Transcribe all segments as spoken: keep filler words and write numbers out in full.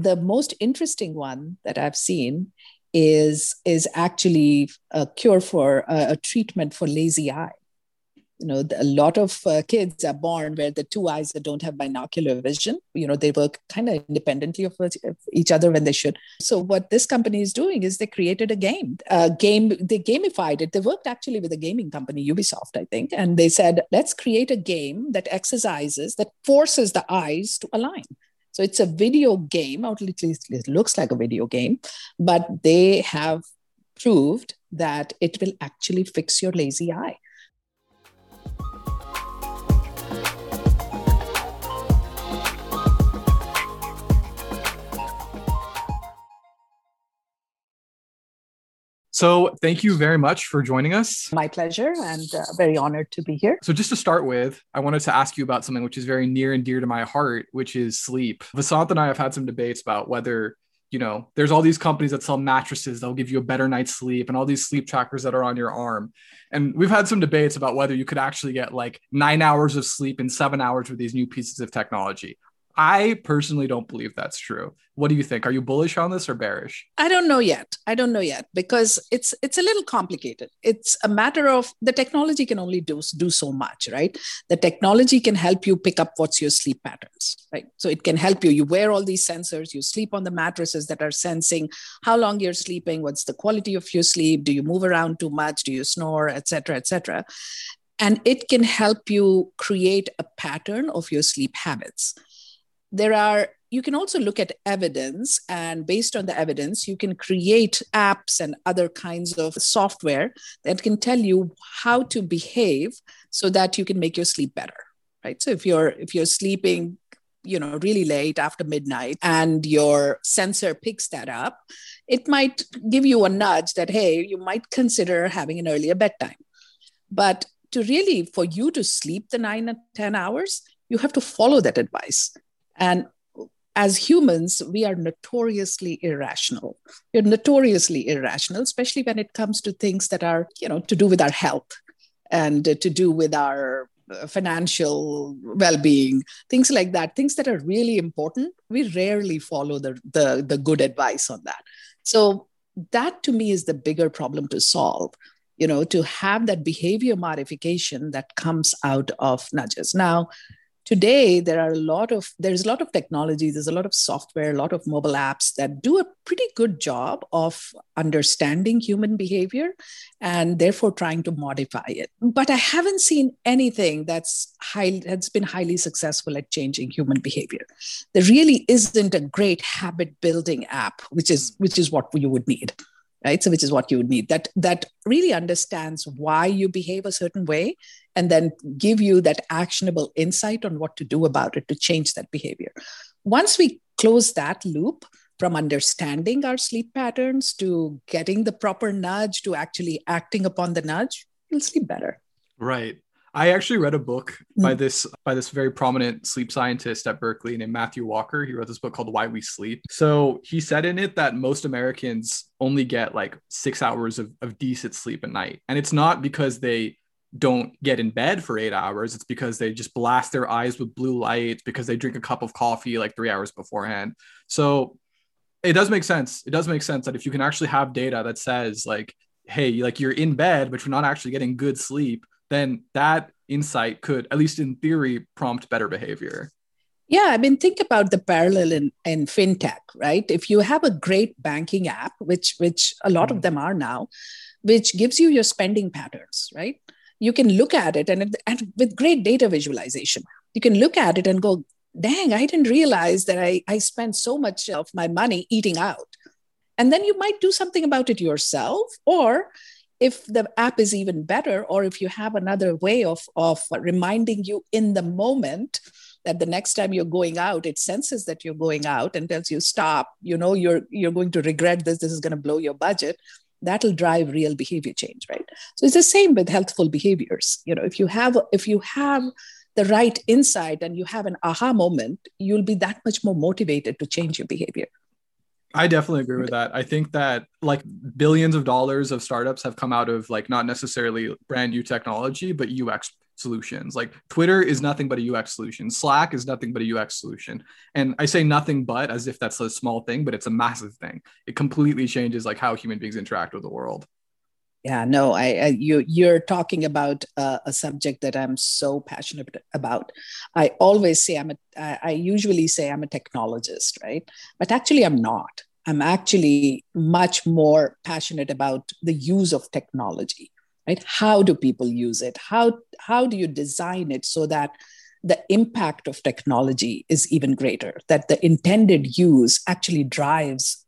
the most interesting one that I've seen is, is actually a cure for uh, a treatment for lazy eye. You know, a lot of uh, kids are born where the two eyes that don't have binocular vision. You know, they work kind of independently of each other when they should. So what this company is doing is they created a game, a game, they gamified it. They worked actually with a gaming company, Ubisoft, I think. And they said, let's create a game that exercises, that forces the eyes to align. So it's a video game, or at least it looks like a video game, but they have proved that it will actually fix your lazy eye. So thank you very much for joining us. My pleasure, and uh, very honored to be here. So just to start with, I wanted to ask you about something which is very near and dear to my heart, which is sleep. Vasant and I have had some debates about whether, you know, there's all these companies that sell mattresses that'll give you a better night's sleep and all these sleep trackers that are on your arm. And we've had some debates about whether you could actually get like nine hours of sleep in seven hours with these new pieces of technology. I personally don't believe that's true. What do you think? Are you bullish on this or bearish? I don't know yet. I don't know yet because it's it's a little complicated. It's a matter of the technology can only do, do so much, right? The technology can help you pick up what's your sleep patterns, right? So it can help you. You wear all these sensors. You sleep on the mattresses that are sensing how long you're sleeping, what's the quality of your sleep, do you move around too much, do you snore, et cetera, et cetera. And it can help you create a pattern of your sleep habits. There are, you can also look at evidence, and based on the evidence, you can create apps and other kinds of software that can tell you how to behave so that you can make your sleep better, right? So if you're, if you're sleeping, you know, really late after midnight and your sensor picks that up, it might give you a nudge that, hey, you might consider having an earlier bedtime. But to really, for you to sleep the nine and ten hours, you have to follow that advice. And as humans, we are notoriously irrational. We're notoriously irrational, especially when it comes to things that are, you know, to do with our health and to do with our financial well-being, things like that, things that are really important. We rarely follow the, the, the good advice on that. So that to me is the bigger problem to solve, you know, to have that behavior modification that comes out of nudges. Now, today, there are a lot of, there's a lot of technology, there's a lot of software, a lot of mobile apps that do a pretty good job of understanding human behavior and therefore trying to modify it. But I haven't seen anything that's high, that's been highly successful at changing human behavior. There really isn't a great habit building app, which is, which is what you would need, right? So which is what you would need that, that really understands why you behave a certain way and then give you that actionable insight on what to do about it to change that behavior. Once we close that loop from understanding our sleep patterns to getting the proper nudge to actually acting upon the nudge, we'll sleep better. Right. I actually read a book mm-hmm. by this by this very prominent sleep scientist at Berkeley named Matthew Walker. He wrote this book called Why We Sleep. So he said in it that most Americans only get like six hours of, of decent sleep at night. And it's not because they don't get in bed for eight hours. It's because they just blast their eyes with blue light, because they drink a cup of coffee like three hours beforehand. So it does make sense. It does make sense that if you can actually have data that says like, hey, like you're in bed, but you're not actually getting good sleep, then that insight could, at least in theory, prompt better behavior. Yeah, I mean, think about the parallel in, in fintech, right? If you have a great banking app, which which a lot mm. of them are now, which gives you your spending patterns, right? You can look at it and, and with great data visualization, you can look at it and go, dang, I didn't realize that I, I spent so much of my money eating out. And then you might do something about it yourself, or if the app is even better, or if you have another way of, of reminding you in the moment that the next time you're going out, it senses that you're going out and tells you, stop, you know, you're you're going to regret this, this is going to blow your budget. That'll drive real behavior change, right? So it's the same with healthful behaviors. You know, if you have if you have the right insight and you have an aha moment, you'll be that much more motivated to change your behavior. I definitely agree with that. I think that like billions of dollars of startups have come out of like not necessarily brand new technology, but U X solutions. Like Twitter is nothing but a U X solution. Slack is nothing but a U X solution. And I say nothing but as if that's a small thing, but it's a massive thing. It completely changes like how human beings interact with the world. Yeah, no, I, I you you're talking about uh, a subject that I'm so passionate about. I always say I'm a, I, I usually say I'm a technologist, right? But actually I'm not. I'm actually much more passionate about the use of technology, right? How do people use it? How, how do you design it so that the impact of technology is even greater, that the intended use actually drives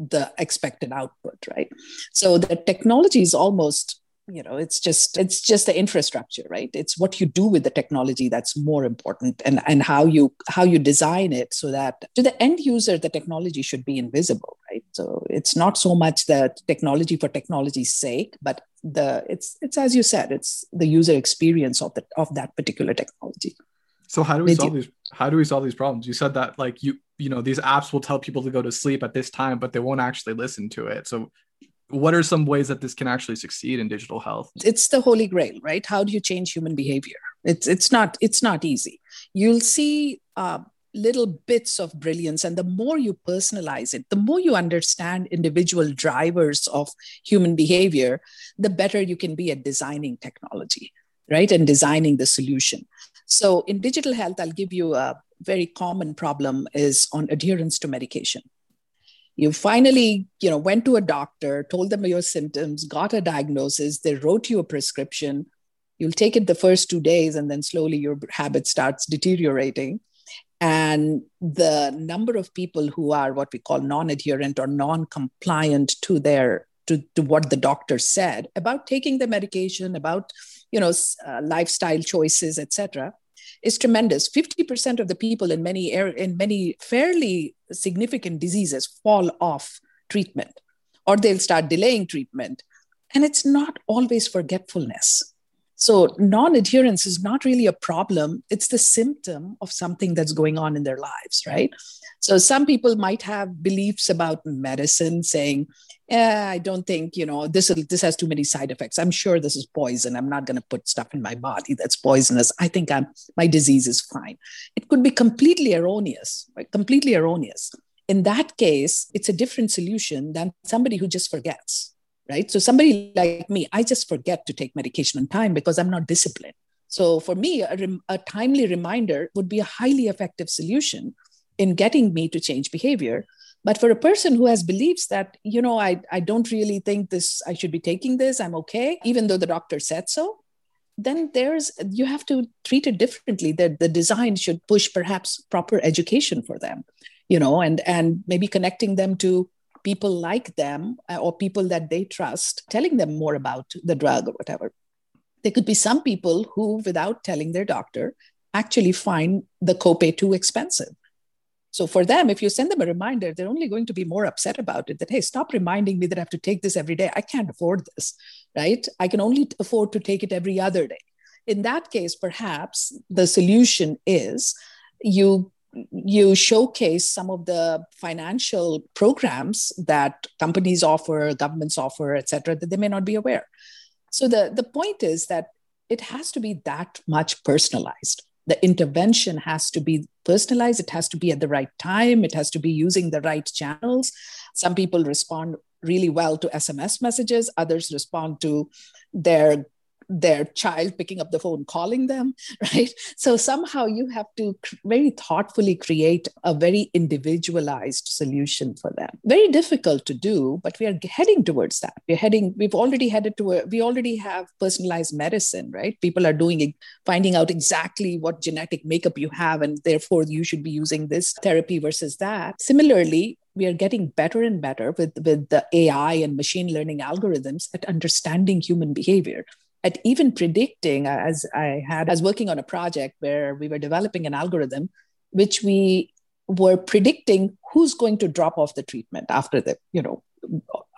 the expected output, right? So the technology is almost, you know, it's just, it's just the infrastructure, right? It's what you do with the technology that's more important, and, and how you, how you design it so that to the end user, the technology should be invisible, right? So it's not so much the technology for technology's sake, but the, it's, it's, as you said, it's the user experience of the, of that particular technology. So how do we solve these, how do we solve these problems? You said that like you, you know, these apps will tell people to go to sleep at this time, but they won't actually listen to it. So what are some ways that this can actually succeed in digital health? It's the holy grail, right? How do you change human behavior? It's it's not it's not easy. You'll see uh, little bits of brilliance, and the more you personalize it, the more you understand individual drivers of human behavior, the better you can be at designing technology, right? And designing the solution. So in digital health, I'll give you a very common problem is on adherence to medication. You finally, you know, went to a doctor, told them your symptoms, got a diagnosis, they wrote you a prescription. You'll take it the first two days and then slowly your habit starts deteriorating. And the number of people who are what we call non-adherent or non-compliant to their to, to what the doctor said about taking the medication, about, you know, uh, lifestyle choices, et cetera, is tremendous. fifty percent of the people in many er- in many fairly significant diseases fall off treatment, or they'll start delaying treatment. And it's not always forgetfulness. So non-adherence is not really a problem. It's the symptom of something that's going on in their lives, right? So some people might have beliefs about medicine saying, eh, I don't think, you know, this, this has too many side effects. I'm sure this is poison. I'm not going to put stuff in my body that's poisonous. I think I'm, my disease is fine. It could be completely erroneous, right? Completely erroneous. In that case, it's a different solution than somebody who just forgets, right? So somebody like me, I just forget to take medication on time because I'm not disciplined. So for me, a, rem- a timely reminder would be a highly effective solution in getting me to change behavior. But for a person who has beliefs that, you know, I, I don't really think this, I should be taking this, I'm okay, even though the doctor said so, then there's, you have to treat it differently. That the design should push perhaps proper education for them, you know, and, and maybe connecting them to people like them or people that they trust, telling them more about the drug or whatever. There could be some people who, without telling their doctor, actually find the copay too expensive. So for them, if you send them a reminder, they're only going to be more upset about it, that, hey, stop reminding me that I have to take this every day. I can't afford this, right? I can only afford to take it every other day. In that case, perhaps the solution is you, you showcase some of the financial programs that companies offer, governments offer, et cetera, that they may not be aware. So the, the point is that it has to be that much personalized. The intervention has to be personalized. It has to be at the right time. It has to be using the right channels. Some people respond really well to S M S messages. Others respond to their, their child picking up the phone, calling them, right? So somehow you have to very thoughtfully create a very individualized solution for them. Very difficult to do, but we are heading towards that. We're heading, we've already headed to, a, we already have personalized medicine, right? People are doing it, finding out exactly what genetic makeup you have, and therefore you should be using this therapy versus that. Similarly, we are getting better and better with, with the A I and machine learning algorithms at understanding human behavior. At even predicting, as I had, I was working on a project where we were developing an algorithm, which we were predicting who's going to drop off the treatment after the, you know,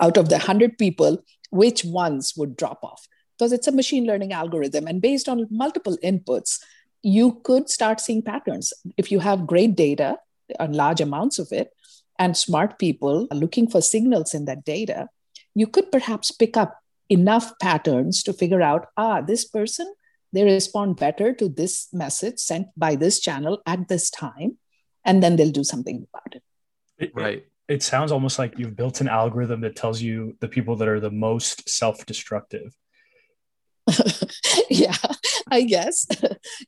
out of the one hundred people, which ones would drop off, because it's a machine learning algorithm. And based on multiple inputs, you could start seeing patterns. If you have great data and large amounts of it, and smart people are looking for signals in that data, you could perhaps pick up enough patterns to figure out, ah, this person they respond better to this message sent by this channel at this time, and then they'll do something about it. it right. It, it sounds almost like you've built an algorithm that tells you the people that are the most self-destructive. Yeah, I guess.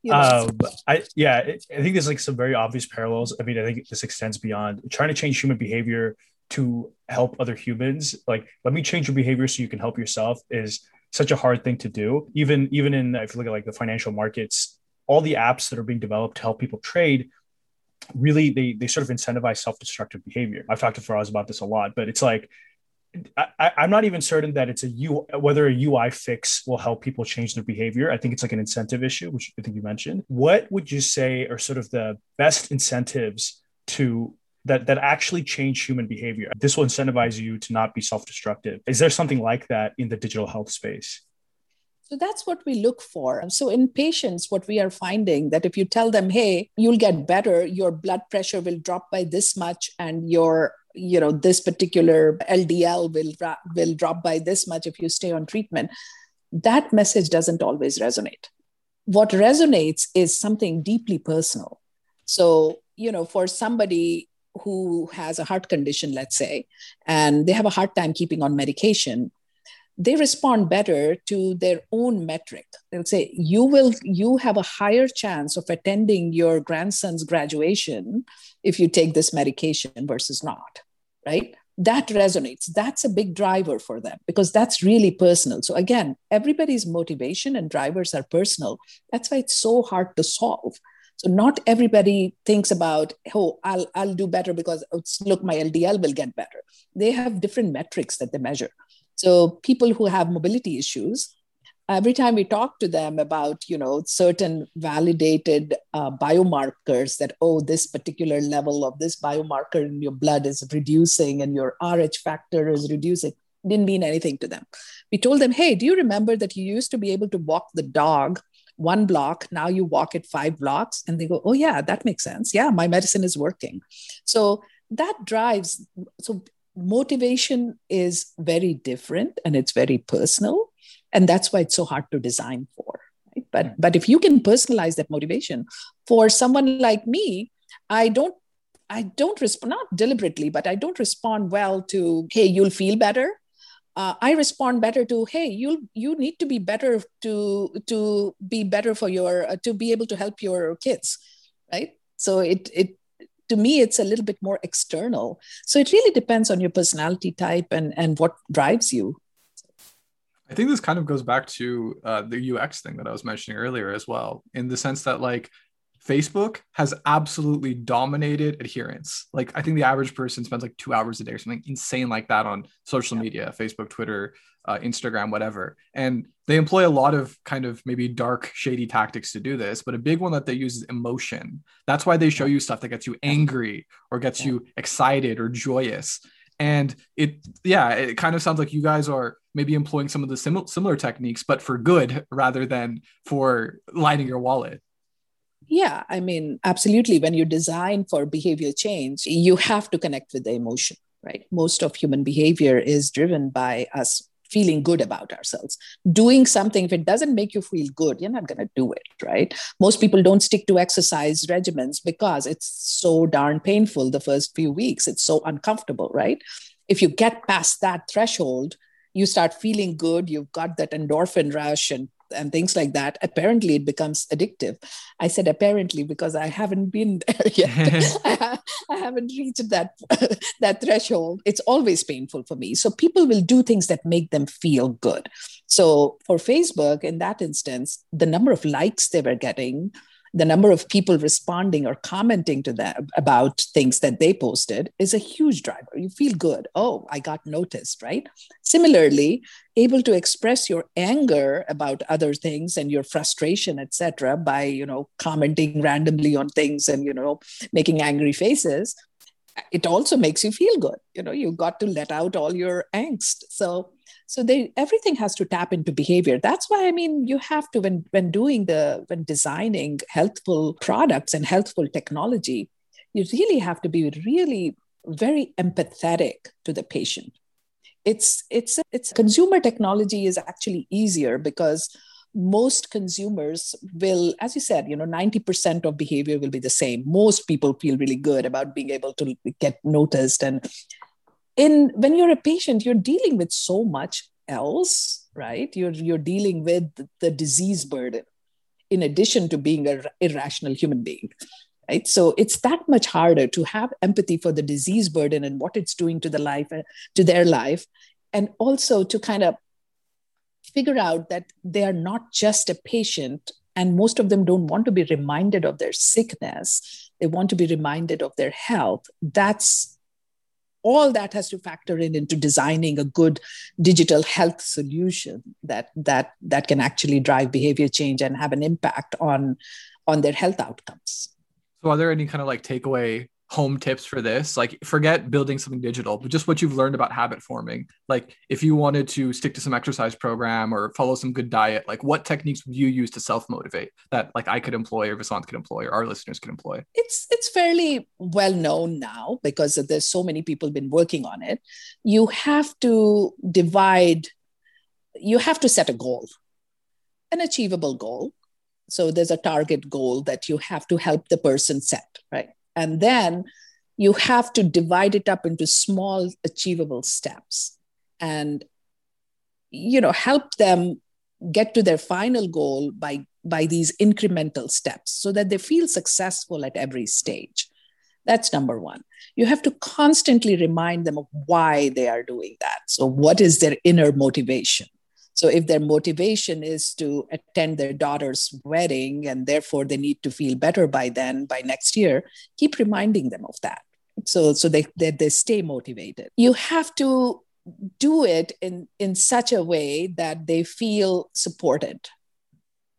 You know. um, I yeah, it, I think there's like some very obvious parallels. I mean, I think this extends beyond trying to change human behavior to help other humans. Like, let me change your behavior so you can help yourself is such a hard thing to do. Even even in, if you look at like the financial markets, all the apps that are being developed to help people trade, really, they they sort of incentivize self-destructive behavior. I've talked to Faraz about this a lot, but it's like, I, I'm not even certain that it's a U, whether a U I fix will help people change their behavior. I think it's like an incentive issue, which I think you mentioned. What would you say are sort of the best incentives to that that actually change human behavior? This will incentivize you to not be self-destructive. Is there something like that in the digital health space? So that's what we look for. So in patients, what we are finding that if you tell them, hey, you'll get better, your blood pressure will drop by this much and your you know, this particular L D L will, will drop by this much if you stay on treatment, that message doesn't always resonate. What resonates is something deeply personal. So, you know, for somebody who has a heart condition, let's say, and they have a hard time keeping on medication, they respond better to their own metric. They'll say, you will, you have a higher chance of attending your grandson's graduation if you take this medication versus not, right? That resonates. That's a big driver for them because that's really personal. So again, everybody's motivation and drivers are personal. That's why it's so hard to solve. So not everybody thinks about, oh, I'll, I'll do better because look, my L D L will get better. They have different metrics that they measure. So people who have mobility issues, every time we talk to them about, you know, certain validated uh, biomarkers that, oh, this particular level of this biomarker in your blood is reducing and your R H factor is reducing, didn't mean anything to them. We told them, hey, do you remember that you used to be able to walk the dog one block, now you walk it five blocks? And they go, oh yeah, that makes sense. Yeah, my medicine is working. So that drives, so motivation is very different and it's very personal. And that's why it's so hard to design for. Right? But, right. but if you can personalize that motivation for someone like me, I don't, I don't respond, not deliberately, but I don't respond well to, hey, you'll feel better. Uh, I respond better to, hey, you you need to be better to, to be better for your, uh, to be able to help your kids. Right. So it, it, to me, it's a little bit more external. So it really depends on your personality type and, and what drives you. I think this kind of goes back to uh, the U X thing that I was mentioning earlier as well, in the sense that like Facebook has absolutely dominated adherence. Like I think the average person spends like two hours a day or something insane like that on social yeah. media, Facebook, Twitter, uh, Instagram, whatever. And they employ a lot of kind of maybe dark, shady tactics to do this, but a big one that they use is emotion. That's why they show you stuff that gets you angry or gets yeah. you excited or joyous. And it, yeah, it kind of sounds like you guys are maybe employing some of the sim- similar techniques, but for good rather than for lining your wallet. Yeah, I mean, absolutely. When you design for behavior change, you have to connect with the emotion, right? Most of human behavior is driven by us feeling good about ourselves. Doing something, if it doesn't make you feel good, you're not going to do it, right? Most people don't stick to exercise regimens because it's so darn painful the first few weeks. It's so uncomfortable, right? If you get past that threshold, you start feeling good, you've got that endorphin rush and and things like that, apparently it becomes addictive. I said apparently because I haven't been there yet. I, I haven't reached that, that threshold. It's always painful for me. So people will do things that make them feel good. So for Facebook, in that instance, the number of likes they were getting, the number of people responding or commenting to them about things that they posted is a huge driver. You feel good. Oh, I got noticed, right? Similarly, able to express your anger about other things and your frustration, et cetera, by, you know, commenting randomly on things and, you know, making angry faces, it also makes you feel good. You know, you got to let out all your angst. So So they, everything has to tap into behavior. That's why, I mean, you have to, when, when doing the, when designing healthful products and healthful technology, you really have to be really very empathetic to the patient. It's, it's, it's consumer technology is actually easier because most consumers will, as you said, you know, ninety percent of behavior will be the same. Most people feel really good about being able to get noticed. And in when you're a patient, you're dealing with so much else, right? You're, you're dealing with the disease burden in addition to being an irrational human being, right? So it's that much harder to have empathy for the disease burden and what it's doing to the life, to their life. And also to kind of figure out that they are not just a patient, and most of them don't want to be reminded of their sickness. They want to be reminded of their health. That's all that has to factor in into designing a good digital health solution that, that, that can actually drive behavior change and have an impact on, on their health outcomes. So are there any kind of like takeaway home tips for this? Like, forget building something digital, but just what you've learned about habit forming. Like, if you wanted to stick to some exercise program or follow some good diet, like what techniques would you use to self-motivate that like I could employ, or Vasant could employ, or our listeners could employ? It's it's fairly well known now because there's so many people been working on it. You have to divide, you have to set a goal, an achievable goal. So there's a target goal that you have to help the person set, right? And then you have to divide it up into small achievable steps and, you know, help them get to their final goal by, by these incremental steps so that they feel successful at every stage. That's number one. You have to constantly remind them of why they are doing that. So what is their inner motivation? So if their motivation is to attend their daughter's wedding and therefore they need to feel better by then, by next year, keep reminding them of that. So, so they, they, they stay motivated. You have to do it in, in such a way that they feel supported,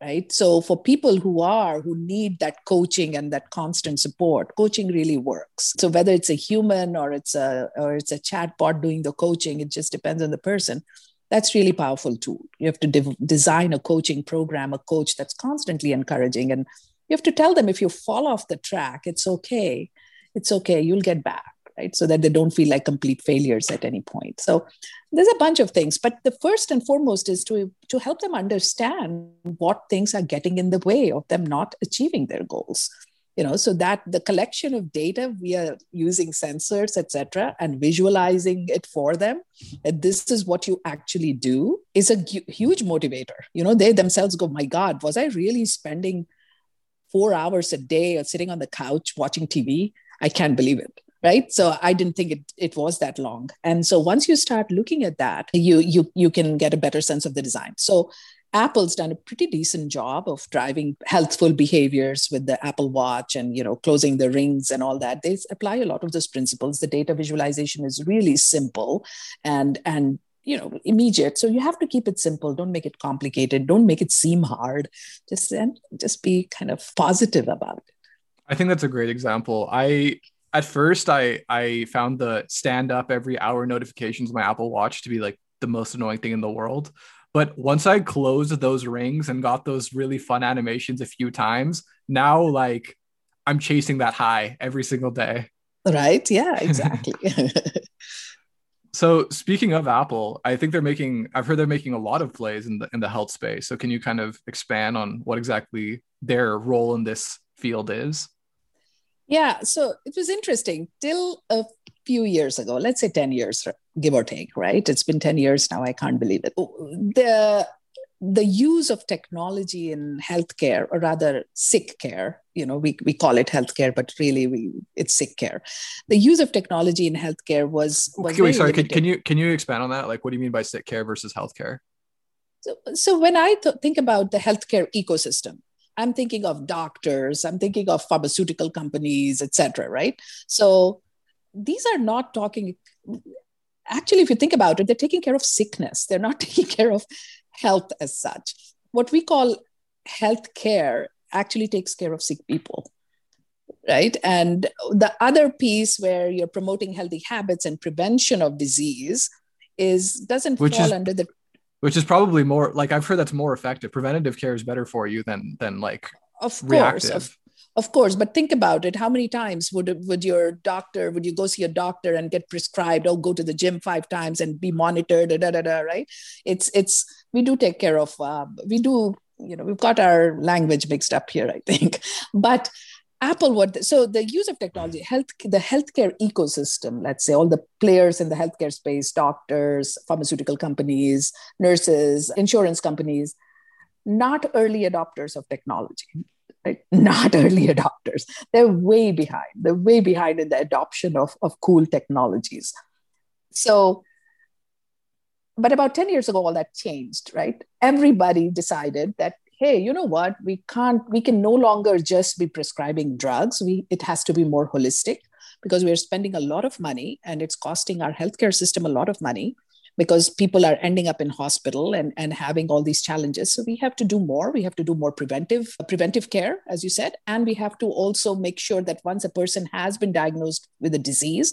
right? So for people who are, who need that coaching and that constant support, coaching really works. So whether it's a human or it's a, or it's a chatbot doing the coaching, it just depends on the person. That's really powerful tool. You have to de- design a coaching program, a coach that's constantly encouraging. And you have to tell them if you fall off the track, it's okay. It's okay. You'll get back, right? So that they don't feel like complete failures at any point. So there's a bunch of things, but the first and foremost is to, to help them understand what things are getting in the way of them not achieving their goals. You know, so that the collection of data via using sensors, et cetera, and visualizing it for them, and this is what you actually do, is a gu- huge motivator. You know, they themselves go, my God, was I really spending four hours a day or sitting on the couch watching T V? I can't believe it, right? So I didn't think it, it was that long. And so once you start looking at that, you, you, you can get a better sense of the design. So Apple's done a pretty decent job of driving healthful behaviors with the Apple Watch and, you know, closing the rings and all that. They apply a lot of those principles. The data visualization is really simple and, and, you know, immediate. So you have to keep it simple. Don't make it complicated. Don't make it seem hard. Just, and just be kind of positive about it. I think that's a great example. I, at first I, I found the stand up every hour notifications on my Apple Watch to be like the most annoying thing in the world. But once I closed those rings and got those really fun animations a few times, now like I'm chasing that high every single day. Right. Yeah, exactly. So speaking of Apple, I think they're making, I've heard they're making a lot of plays in the in the health space. So can you kind of expand on what exactly their role in this field is? Yeah. So it was interesting till a few years ago, let's say ten years, give or take, right? It's been ten years now. I can't believe it. The, the use of technology in healthcare, or rather sick care, you know, we, we call it healthcare, but really we it's sick care. The use of technology in healthcare was, was okay, wait, sorry, can, can you, can you expand on that? Like, what do you mean by sick care versus healthcare? So, so when I th- think about the healthcare ecosystem, I'm thinking of doctors, I'm thinking of pharmaceutical companies, et cetera, right? So these are not talking, actually, if you think about it, they're taking care of sickness. They're not taking care of health as such. What we call health care actually takes care of sick people, right? And the other piece where you're promoting healthy habits and prevention of disease is doesn't Which fall is- under the... Which is probably more, like I've heard that's more effective. Preventative care is better for you than than like of course, reactive. Of, of course, but think about it. How many times would would your doctor, would you go see a doctor and get prescribed, oh, go to the gym five times and be monitored, da, da, da, right? It's, it's we do take care of, uh, we do you know, we've got our language mixed up here, I think. But Apple, what, so the use of technology, health, the healthcare ecosystem, let's say all the players in the healthcare space, doctors, pharmaceutical companies, nurses, insurance companies, not early adopters of technology, right? Not early adopters. They're way behind. They're way behind in the adoption of, of cool technologies. So, but about ten years ago, all that changed, right? Everybody decided that, hey, you know what? We can't, we can no longer just be prescribing drugs. We, it has to be more holistic because we're spending a lot of money and it's costing our healthcare system a lot of money because people are ending up in hospital and, and having all these challenges. So we have to do more. We have to do more preventive, preventive care, as you said. And we have to also make sure that once a person has been diagnosed with a disease,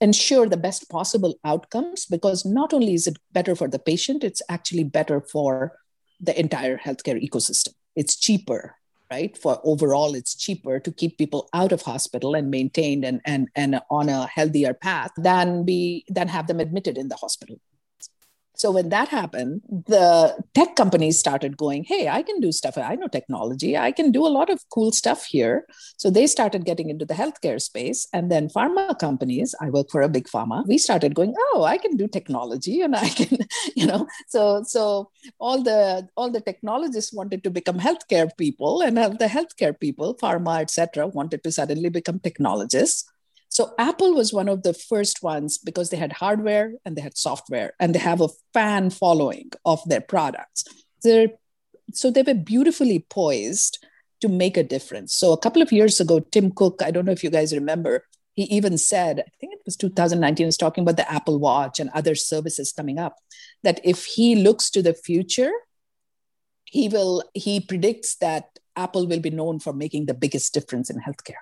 ensure the best possible outcomes, because not only is it better for the patient, it's actually better for the entire healthcare ecosystem. It's cheaper, right? For overall, it's cheaper to keep people out of hospital and maintained and, and, and on a healthier path than be than have them admitted in the hospital. So when that happened, the tech companies started going, hey, I can do stuff. I know technology. I can do a lot of cool stuff here. So they started getting into the healthcare space. And then pharma companies, I work for a big pharma, we started going, oh, I can do technology and I can, you know, so so all the all the technologists wanted to become healthcare people, and the healthcare people, pharma, et cetera, wanted to suddenly become technologists. So Apple was one of the first ones because they had hardware and they had software and they have a fan following of their products. They're, so they were beautifully poised to make a difference. So a couple of years ago, Tim Cook, I don't know if you guys remember, he even said, I think it was two thousand nineteen, he was talking about the Apple Watch and other services coming up, that if he looks to the future, he will, he predicts that Apple will be known for making the biggest difference in healthcare.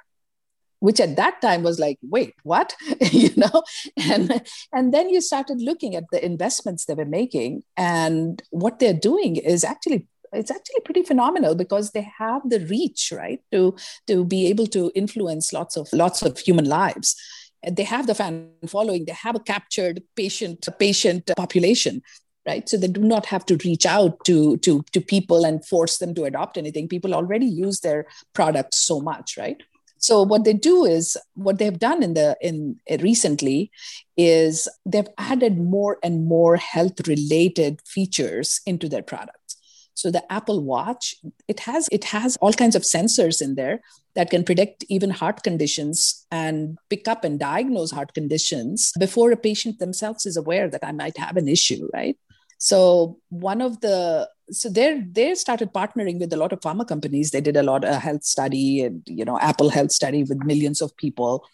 Which at that time was like, wait, what? you know, and and then you started looking at the investments they were making, and what they're doing is actually it's actually pretty phenomenal because they have the reach, right, to to be able to influence lots of lots of human lives. And they have the fan following. They have a captured patient patient population, right? So they do not have to reach out to to to people and force them to adopt anything. People already use their products so much, right? So what they do is, what they've done in the in uh, recently is they've added more and more health-related features into their products. So the Apple Watch, it has it has all kinds of sensors in there that can predict even heart conditions and pick up and diagnose heart conditions before a patient themselves is aware that I might have an issue, right? So one of the so they they started partnering with a lot of pharma companies. They did a lot of health study and, you know, Apple Health study with millions of people,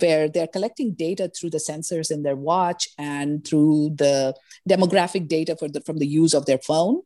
where they're collecting data through the sensors in their watch and through the demographic data for the, from the use of their phone.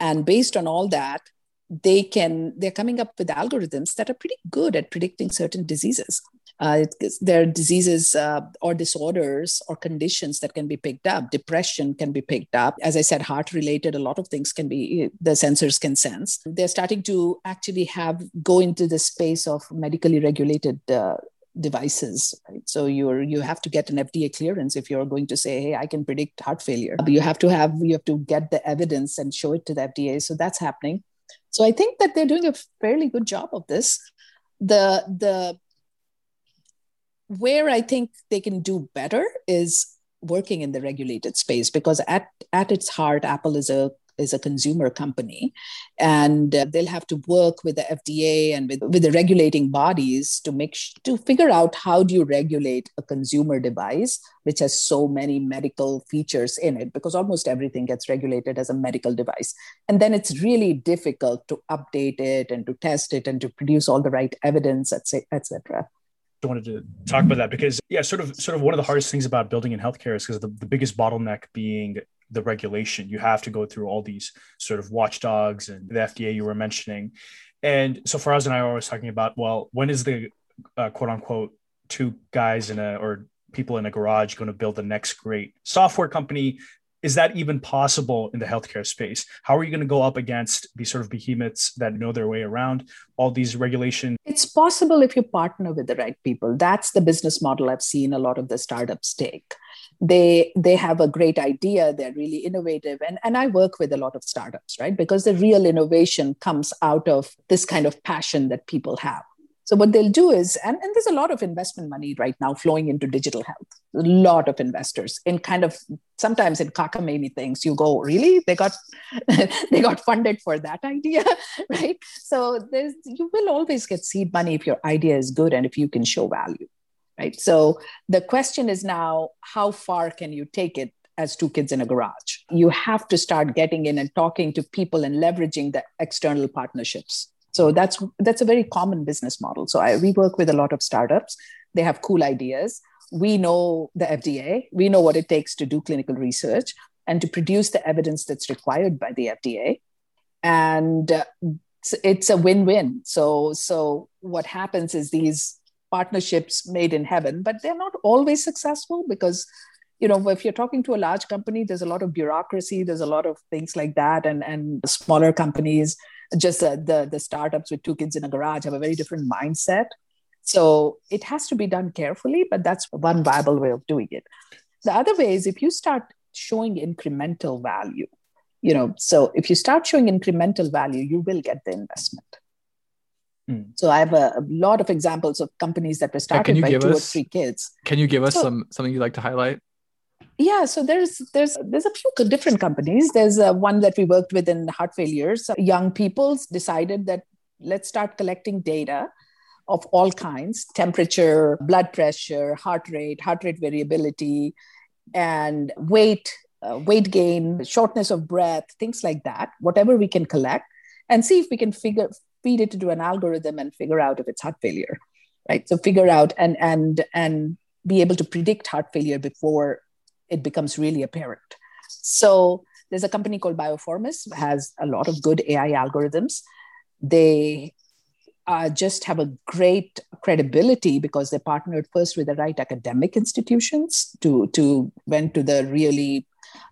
And based on all that, they can they're coming up with algorithms that are pretty good at predicting certain diseases. Uh, there are diseases uh, or disorders or conditions that can be picked up. Depression can be picked up. As I said, heart-related, a lot of things can be, the sensors can sense. They're starting to actually have, go into the space of medically regulated uh, devices, right? So you're, you have to get an F D A clearance if you're going to say, hey, I can predict heart failure. But you have to have, you have to get the evidence and show it to the F D A. So that's happening. So I think that they're doing a fairly good job of this. The, the, Where I think they can do better is working in the regulated space, because at, at its heart, Apple is a is a consumer company, and uh, they'll have to work with the F D A and with, with the regulating bodies to make sh- to figure out how do you regulate a consumer device which has so many medical features in it, because almost everything gets regulated as a medical device. And then it's really difficult to update it and to test it and to produce all the right evidence, et cetera. I wanted to talk about that because, yeah, sort of sort of one of the hardest things about building in healthcare is because the, the biggest bottleneck being the regulation. You have to go through all these sort of watchdogs and the F D A you were mentioning. And so Faraz and I are always talking about, well, when is the uh, quote unquote two guys in a or people in a garage going to build the next great software company? is that even possible in the healthcare space? How are you going to go up against these sort of behemoths that know their way around all these regulations? It's possible if you partner with the right people. That's the business model I've seen a lot of the startups take. They they have a great idea. They're really innovative. And, and I work with a lot of startups, right? Because the real innovation comes out of this kind of passion that people have. So what they'll do is, and, and there's a lot of investment money right now flowing into digital health, a lot of investors in kind of, sometimes in cockamamie things, you go, really? They got they got funded for that idea, right? So there's, you will always get seed money if your idea is good and if you can show value, right? So the question is now, how far can you take it as two kids in a garage? You have to start getting in and talking to people and leveraging the external partnerships. So that's that's a very common business model. So I, we work with a lot of startups. They have cool ideas. We know the F D A. We know what it takes to do clinical research and to produce the evidence that's required by the F D A. And uh, it's, it's a win-win. So, so what happens is these partnerships made in heaven, but they're not always successful because, you know, if you're talking to a large company, there's a lot of bureaucracy. There's a lot of things like that. And, and smaller companies, just uh, the, the startups with two kids in a garage have a very different mindset. So it has to be done carefully, but that's one viable way of doing it. The other way is if you start showing incremental value, you know, so if you start showing incremental value, you will get the investment. Mm. So I have a, a lot of examples of companies that were started by two us, or three kids. Can you give us so, some something you'd like to highlight? Yeah, so there's there's there's a few different companies. There's uh, one that we worked with in heart failures. So young people decided that let's start collecting data of all kinds, temperature, blood pressure, heart rate, heart rate variability, and weight, uh, weight gain, shortness of breath, things like that, whatever we can collect, and see if we can figure feed it into an algorithm and figure out if it's heart failure, right? So figure out and and and be able to predict heart failure before it becomes really apparent. So there's a company called Bioformis, has a lot of good A I algorithms. They uh, just have a great credibility because they partnered first with the right academic institutions to, to went to the really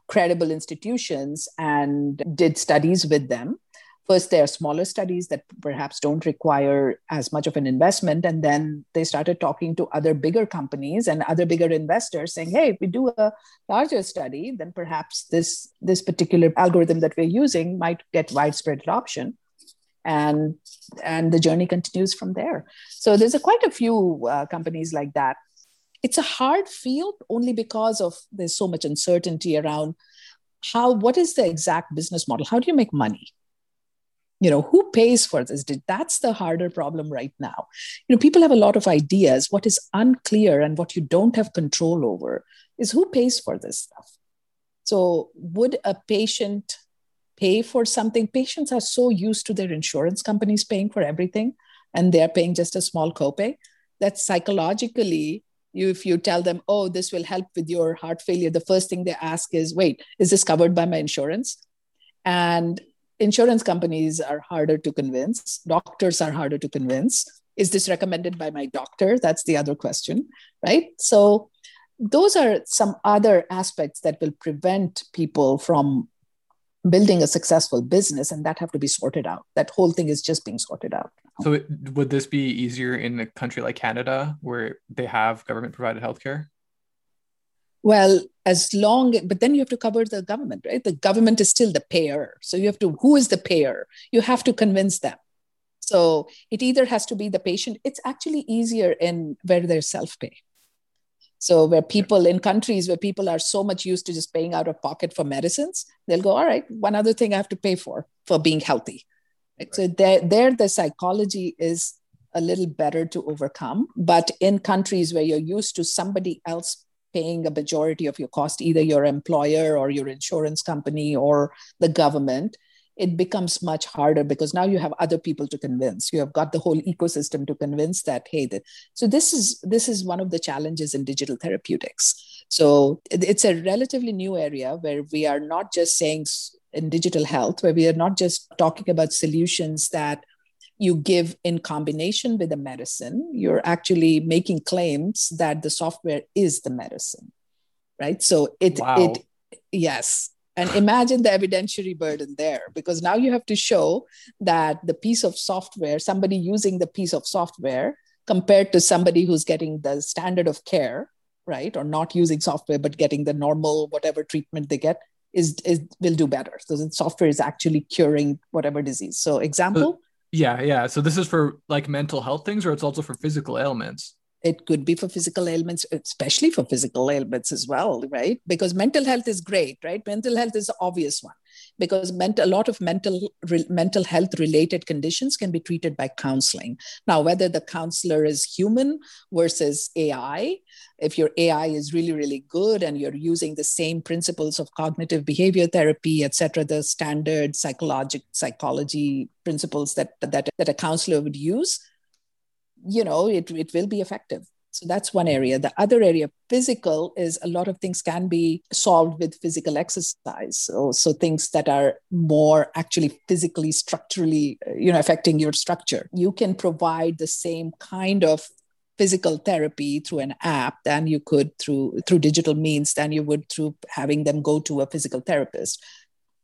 credible institutions and did studies with them. First, there are smaller studies that perhaps don't require as much of an investment. And then they started talking to other bigger companies and other bigger investors saying, hey, if we do a larger study, then perhaps this, this particular algorithm that we're using might get widespread adoption. And, and the journey continues from there. So there's a, quite a few uh, companies like that. It's a hard field only because of there's so much uncertainty around how, what is the exact business model? How do you make money? You know, who pays for this? That's the harder problem right now. You know, people have a lot of ideas. What is unclear and what you don't have control over is who pays for this stuff. So would a patient pay for something? Patients are so used to their insurance companies paying for everything, and they're paying just a small copay. That psychologically, you, if you tell them, oh, this will help with your heart failure, the first thing they ask is, wait, is this covered by my insurance? And insurance companies are harder to convince. Doctors are harder to convince. Is this recommended by my doctor? That's the other question, right? So those are some other aspects that will prevent people from building a successful business, and that have to be sorted out. That whole thing is just being sorted out. So it, would this be easier in a country like Canada where they have government-provided healthcare? Well, as long, but then you have to cover the government, right? The government is still the payer. So you have to, who is the payer? You have to convince them. So it either has to be the patient. It's actually easier in where there's self-pay. So where people in countries where people are so much used to just paying out of pocket for medicines, they'll go, all right, one other thing I have to pay for, for being healthy. Right? Right. So there, there the psychology is a little better to overcome. But in countries where you're used to somebody else paying a majority of your cost, either your employer or your insurance company or the government, it becomes much harder because now you have other people to convince. You have got the whole ecosystem to convince that, hey, that. So this is this is one of the challenges in digital therapeutics. So it's a relatively new area where we are not just saying in digital health, where we are not just talking about solutions that you give in combination with the medicine, you're actually making claims that the software is the medicine, right? So it, wow. it Yes. And imagine the evidentiary burden there, because now you have to show that the piece of software, somebody using the piece of software compared to somebody who's getting the standard of care, right, or not using software, but getting the normal, whatever treatment they get, is, is will do better. So the software is actually curing whatever disease. So example? Yeah, yeah. So this is for like mental health things, or it's also for physical ailments? It could be for physical ailments, especially for physical ailments as well, right? Because mental health is great, right? Mental health is the obvious one, because mental, a lot of mental re, mental health related conditions can be treated by counseling. Now, whether the counselor is human versus A I, if your A I is really, really good and you're using the same principles of cognitive behavior therapy, et cetera, the standard psychologic psychology principles that, that, that a counselor would use, you know, it, it will be effective. So that's one area. The other area, physical, is a lot of things can be solved with physical exercise. So, so things that are more actually physically, structurally, you know, affecting your structure. You can provide the same kind of physical therapy through an app than you could through, through digital means than you would through having them go to a physical therapist.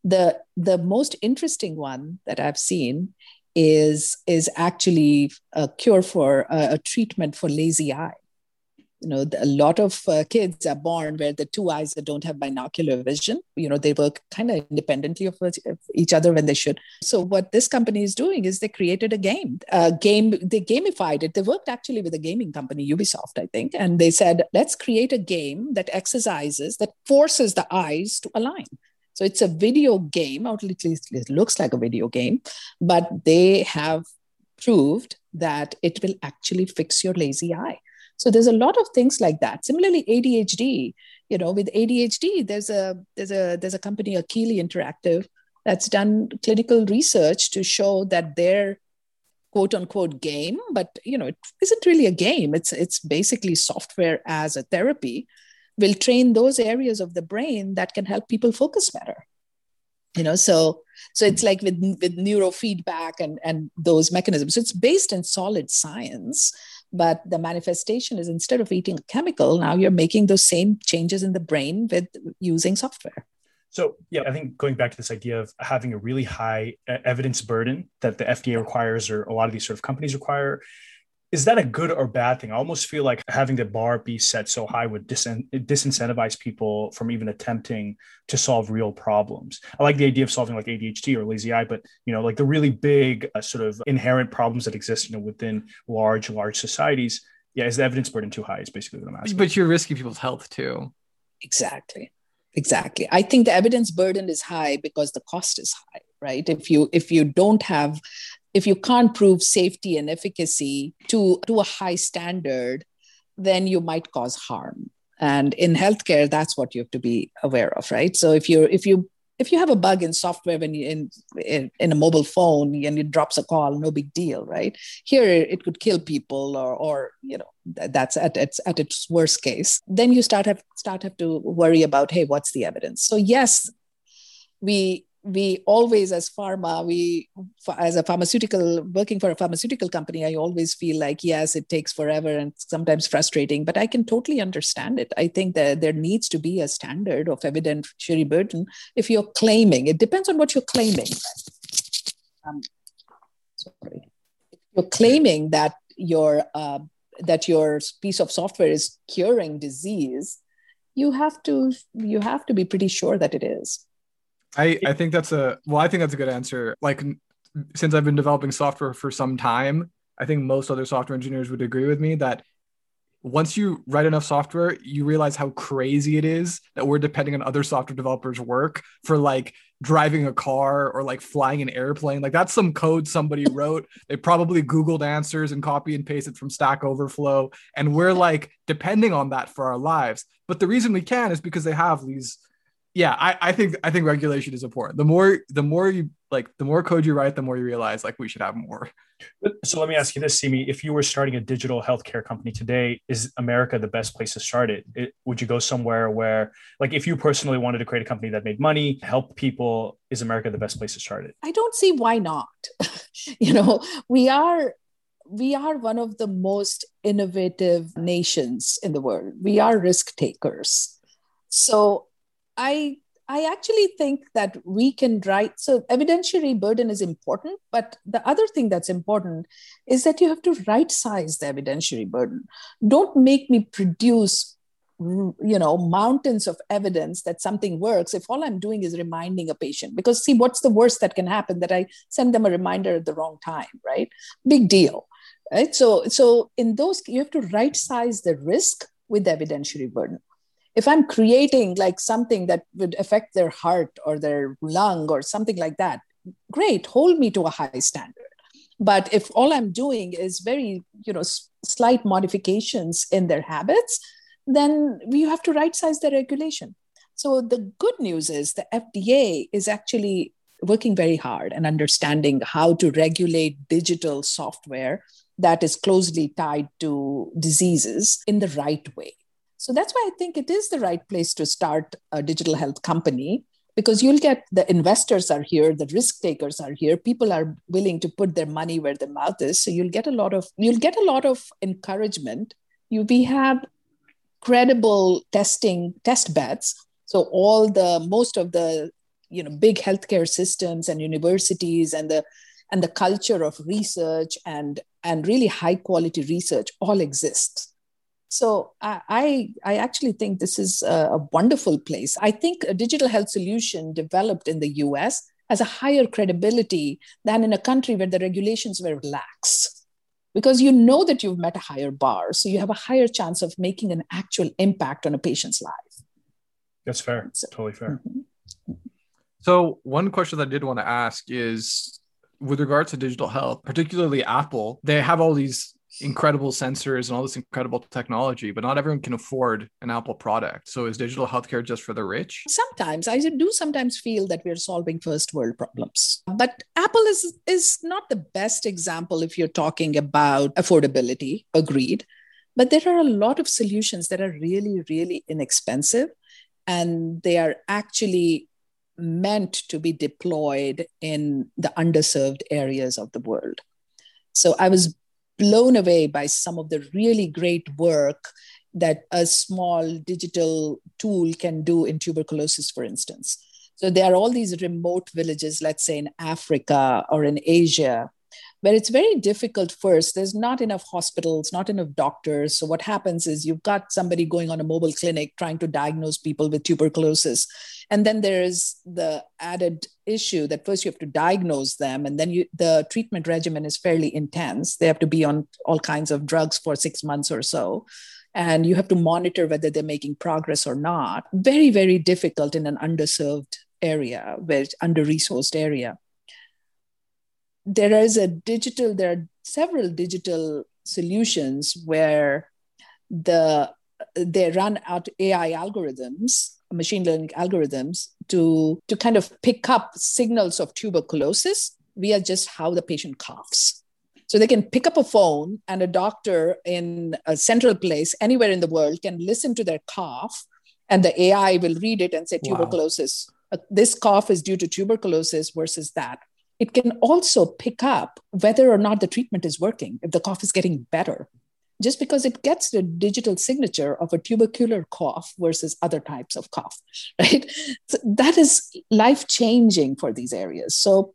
The, the most interesting one that I've seen is is actually a cure for uh, a treatment for lazy eye. You know, a lot of uh, kids are born where the two eyes that don't have binocular vision. You know, they work kind of independently of each other when they should. So what this company is doing is they created a game, a game, they gamified it. They worked actually with a gaming company, Ubisoft, I think. And they said, let's create a game that exercises, that forces the eyes to align. So it's a video game, or at least it looks like a video game, but they have proved that it will actually fix your lazy eye. So there's a lot of things like that. Similarly, A D H D, you know, with A D H D, there's a there's a there's a company, Akili Interactive, that's done clinical research to show that their quote unquote game, but you know, it isn't really a game. It's it's basically software as a therapy, will train those areas of the brain that can help people focus better. You know, so so it's like with, with neurofeedback and, and those mechanisms. So it's based in solid science, but the manifestation is instead of eating a chemical, now you're making those same changes in the brain with using software. So yeah, I think going back to this idea of having a really high evidence burden that the F D A requires, or a lot of these sort of companies require, is that a good or bad thing? I almost feel like having the bar be set so high would dis- disincentivize people from even attempting to solve real problems. I like the idea of solving like A D H D or lazy eye, but you know, like the really big uh, sort of inherent problems that exist, you know, within large, large societies. Yeah, is the evidence burden too high? Is basically what I'm asking. But you're risking people's health too. Exactly, exactly. I think the evidence burden is high because the cost is high, right? If you if you don't have If you can't prove safety and efficacy to, to a high standard, then you might cause harm. And in healthcare, that's what you have to be aware of, right? So if you if you if you have a bug in software when you in, in in a mobile phone and it drops a call, no big deal, right? Here it could kill people, or or you know, that's at its at its worst case. Then you start have start have to worry about, hey, what's the evidence? So yes, we. We always, as pharma, we, as a pharmaceutical, working for a pharmaceutical company, I always feel like, yes, it takes forever and sometimes frustrating, but I can totally understand it. I think that there needs to be a standard of evidentiary burden if you're claiming. It depends on what you're claiming. Um, sorry. If you're claiming that your, uh, that your piece of software is curing disease, you have to, you have to be pretty sure that it is. I, I think that's a, well, I think that's a good answer. Like, since I've been developing software for some time, I think most other software engineers would agree with me that once you write enough software, you realize how crazy it is that we're depending on other software developers' work for like driving a car or like flying an airplane. Like, that's some code somebody wrote. They probably Googled answers and copy and pasted from Stack Overflow. And we're like depending on that for our lives. But the reason we can is because they have these. Yeah, I, I think I think regulation is important. The more the more you like, the more code you write, the more you realize like we should have more. So let me ask you this, Simi: if you were starting a digital healthcare company today, is America the best place to start it? it? Would you go somewhere where, like, if you personally wanted to create a company that made money, help people, is America the best place to start it? I don't see why not. You know, we are. We are one of the most innovative nations in the world. We are risk takers. So I I actually think that we can write, so evidentiary burden is important, but the other thing that's important is that you have to right size the evidentiary burden. Don't make me produce, you know, mountains of evidence that something works if all I'm doing is reminding a patient. Because see, what's the worst that can happen? That I send them a reminder at the wrong time, right? Big deal, right? So, so in those, you have to right size the risk with the evidentiary burden. If I'm creating like something that would affect their heart or their lung or something like that, great, hold me to a high standard. But if all I'm doing is very, you know, s- slight modifications in their habits, then we have to right size the regulation. So the good news is the F D A is actually working very hard and understanding how to regulate digital software that is closely tied to diseases in the right way. So that's why I think it is the right place to start a digital health company, because you'll get the investors are here, the risk takers are here, people are willing to put their money where their mouth is. So you'll get a lot of you'll get a lot of encouragement. You we have credible testing test beds. So all the most of the you know big healthcare systems and universities and the and the culture of research and and really high quality research all exists. So I I actually think this is a wonderful place. I think a digital health solution developed in the U S has a higher credibility than in a country where the regulations were lax, because you know that you've met a higher bar. So you have a higher chance of making an actual impact on a patient's life. That's fair. So, totally fair. Mm-hmm. So one question that I did want to ask is with regards to digital health, particularly Apple, they have all these incredible sensors and all this incredible technology, but not everyone can afford an Apple product. So is digital healthcare just for the rich? Sometimes. I do sometimes feel that we're solving first world problems. But Apple is, is not the best example if you're talking about affordability, agreed. But there are a lot of solutions that are really, really inexpensive, and they are actually meant to be deployed in the underserved areas of the world. So I was blown away by some of the really great work that a small digital tool can do in tuberculosis, for instance. So there are all these remote villages, let's say in Africa or in Asia, where it's very difficult first. There's not enough hospitals, not enough doctors. So what happens is you've got somebody going on a mobile clinic trying to diagnose people with tuberculosis. And then there is the added issue that first you have to diagnose them, and then you, the treatment regimen is fairly intense. They have to be on all kinds of drugs for six months or so, and you have to monitor whether they're making progress or not. Very, very difficult in an underserved area, where it's under-resourced area. There is a digital, there are several digital solutions where the they run out A I algorithms, machine learning algorithms to, to kind of pick up signals of tuberculosis via just how the patient coughs. So they can pick up a phone, and a doctor in a central place anywhere in the world can listen to their cough, and the A I will read it and say tuberculosis. Wow. This cough is due to tuberculosis versus that. It can also pick up whether or not the treatment is working, if the cough is getting better, just because it gets the digital signature of a tubercular cough versus other types of cough, right? So that is life-changing for these areas. So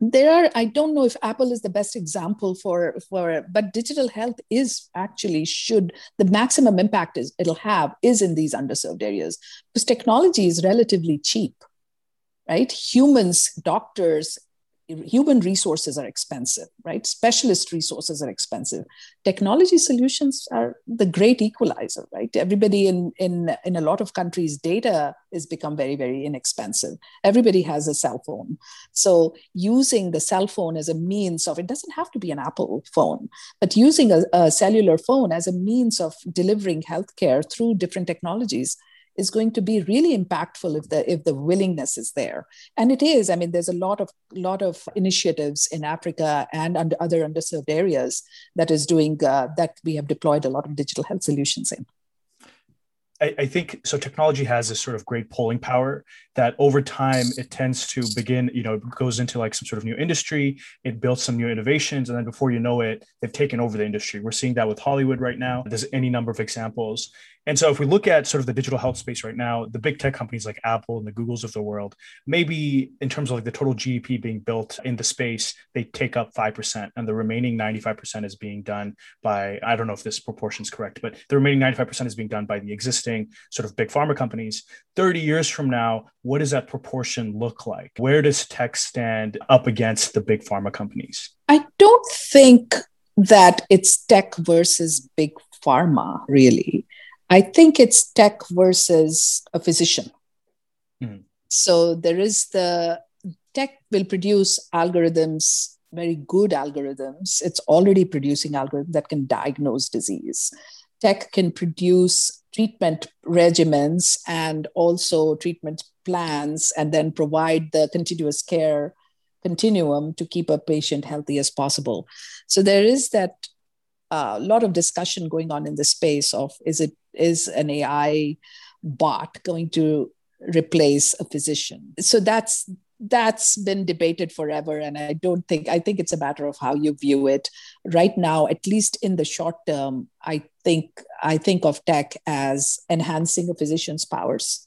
there are, I don't know if Apple is the best example for, for, but digital health is actually should, the maximum impact is it'll have is in these underserved areas, because technology is relatively cheap, right? Humans, doctors, human resources are expensive, right? Specialist resources are expensive. Technology solutions are the great equalizer, right? Everybody in, in, in a lot of countries, data has become very, very inexpensive. Everybody has a cell phone. So using the cell phone as a means of, it doesn't have to be an Apple phone, but using a, a cellular phone as a means of delivering healthcare through different technologies is going to be really impactful if the if the willingness is there. And it is. I mean, there's a lot of lot of initiatives in Africa and under other underserved areas that is doing uh, that we have deployed a lot of digital health solutions in. I, I think so. Technology has this sort of great pulling power that over time it tends to begin, you know, it goes into like some sort of new industry, it builds some new innovations, and then before you know it, they've taken over the industry. We're seeing that with Hollywood right now. There's any number of examples. And so if we look at sort of the digital health space right now, the big tech companies like Apple and the Googles of the world, maybe in terms of like the total G D P being built in the space, they take up five percent and the remaining ninety-five percent is being done by, I don't know if this proportion is correct, but the remaining ninety-five percent is being done by the existing sort of big pharma companies. thirty years from now, what does that proportion look like? Where does tech stand up against the big pharma companies? I don't think that it's tech versus big pharma, really. I think it's tech versus a physician. Mm-hmm. So there is the tech will produce algorithms, very good algorithms. It's already producing algorithms that can diagnose disease. Tech can produce treatment regimens and also treatment plans and then provide the continuous care continuum to keep a patient healthy as possible. So there is that uh, lot of discussion going on in the space of is it is an A I bot going to replace a physician? So that's that's been debated forever, and I don't think I think it's a matter of how you view it. Right now, at least in the short term, I think I think of tech as enhancing a physician's powers.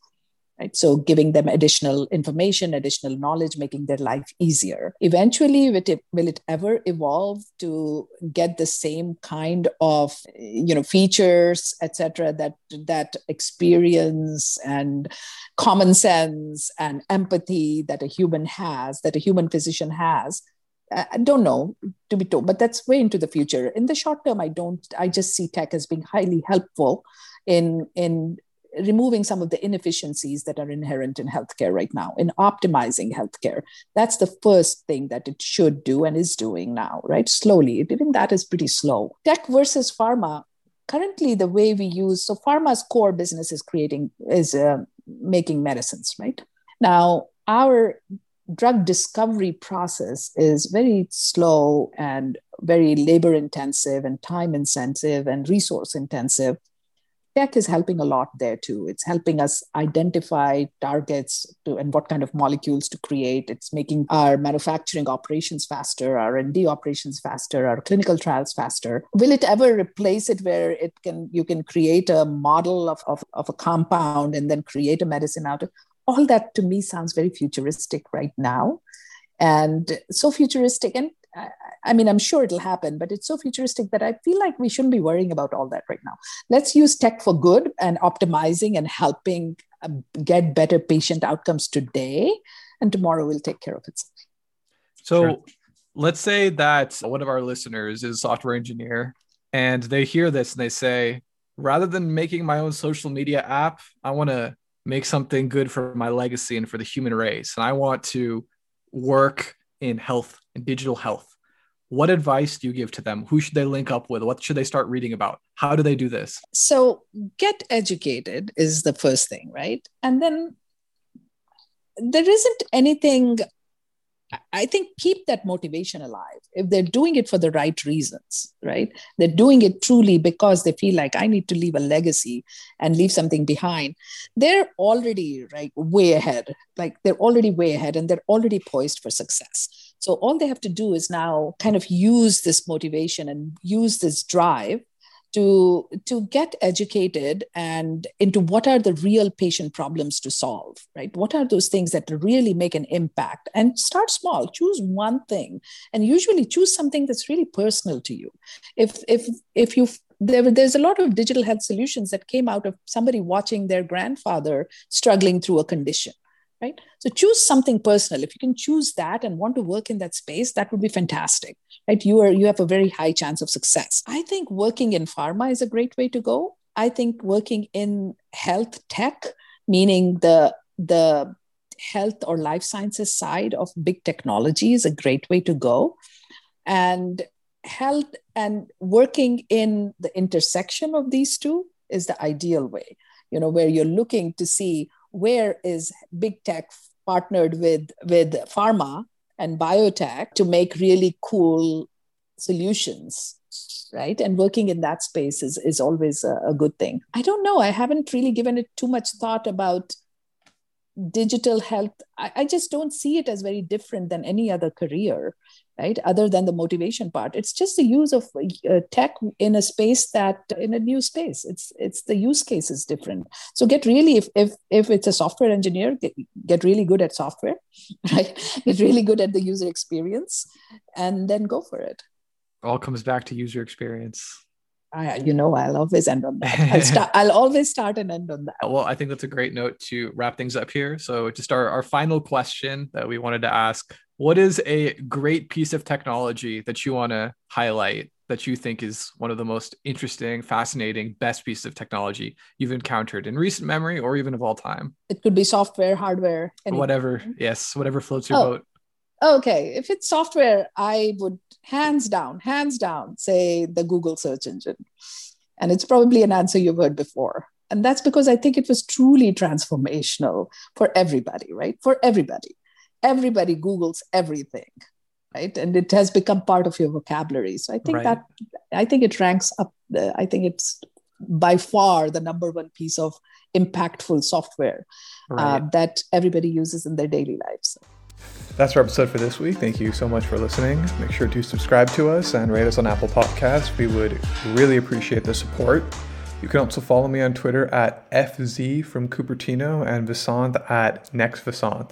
Right? So giving them additional information, additional knowledge, making their life easier. Eventually, will it ever evolve to get the same kind of, you know, features, et cetera, that, that experience and common sense and empathy that a human has, that a human physician has? I don't know, to be told, but that's way into the future. In the short term, I don't, I just see tech as being highly helpful in, in, removing some of the inefficiencies that are inherent in healthcare right now, in optimizing healthcare. That's the first thing that it should do and is doing now, right? Slowly. Even that is pretty slow. Tech versus pharma. Currently, the way we use, so pharma's core business is creating, is uh, making medicines, right? Now, our drug discovery process is very slow and very labor intensive and time intensive and resource intensive. Tech is helping a lot there too. It's helping us identify targets to, and what kind of molecules to create. It's making our manufacturing operations faster, our R and D operations faster, our clinical trials faster. Will it ever replace it where it can you can create a model of, of, of a compound and then create a medicine out of it? All that to me sounds very futuristic right now. And so futuristic. And I mean, I'm sure it'll happen, but it's so futuristic that I feel like we shouldn't be worrying about all that right now. Let's use tech for good and optimizing and helping get better patient outcomes today, and tomorrow we'll take care of it. So sure. Let's say that one of our listeners is a software engineer and they hear this and they say, rather than making my own social media app, I want to make something good for my legacy and for the human race. And I want to work in health and digital health. What advice do you give to them? Who should they link up with? What should they start reading about? How do they do this? So get educated is the first thing, right? And then there isn't anything, I think keep that motivation alive. If they're doing it for the right reasons, right? They're doing it truly because they feel like I need to leave a legacy and leave something behind. They're already right way ahead. Like they're already way ahead and they're already poised for success. So all they have to do is now kind of use this motivation and use this drive to, to get educated and into what are the real patient problems to solve, right? What are those things that really make an impact? And start small, choose one thing, and usually choose something that's really personal to you. If, if, if you There, there's a lot of digital health solutions that came out of somebody watching their grandfather struggling through a condition, right? So choose something personal. If you can choose that and want to work in that space, that would be fantastic, right? You are, you have a very high chance of success. I think working in pharma is a great way to go. I think working in health tech, meaning the, the health or life sciences side of big technology is a great way to go. And health and working in the intersection of these two is the ideal way, you know, where you're looking to see where is big tech partnered with, with pharma and biotech to make really cool solutions, right? And working in that space is, is always a, a good thing. I don't know. I haven't really given it too much thought about digital health. I, I just don't see it as very different than any other career. right? Other than the motivation part, it's just the use of uh, tech in a space that in a new space. It's it's the use case is different. So get really if if if it's a software engineer, get, get really good at software, right? Get really good at the user experience, and then go for it. All comes back to user experience. I, you know, I'll always end on that. I'll, start, I'll always start and end on that. Well, I think that's a great note to wrap things up here. So just our, our final question that we wanted to ask, what is a great piece of technology that you want to highlight that you think is one of the most interesting, fascinating, best piece of technology you've encountered in recent memory or even of all time? It could be software, hardware. Anything. Whatever. Yes. Whatever floats your oh. boat. Okay, if it's software, I would hands down, hands down say the Google search engine. And it's probably an answer you've heard before. And that's because I think it was truly transformational for everybody, right? For everybody. Everybody Googles everything, right? And it has become part of your vocabulary. So I think right. that, I think it ranks up, the, I think it's by far the number one piece of impactful software right. uh, that everybody uses in their daily lives. That's our episode for this week. Thank you so much for listening. Make sure to subscribe to us and rate us on Apple Podcasts. We would really appreciate the support. You can also follow me on Twitter at F Z from Cupertino and Vasant at Next Vasant.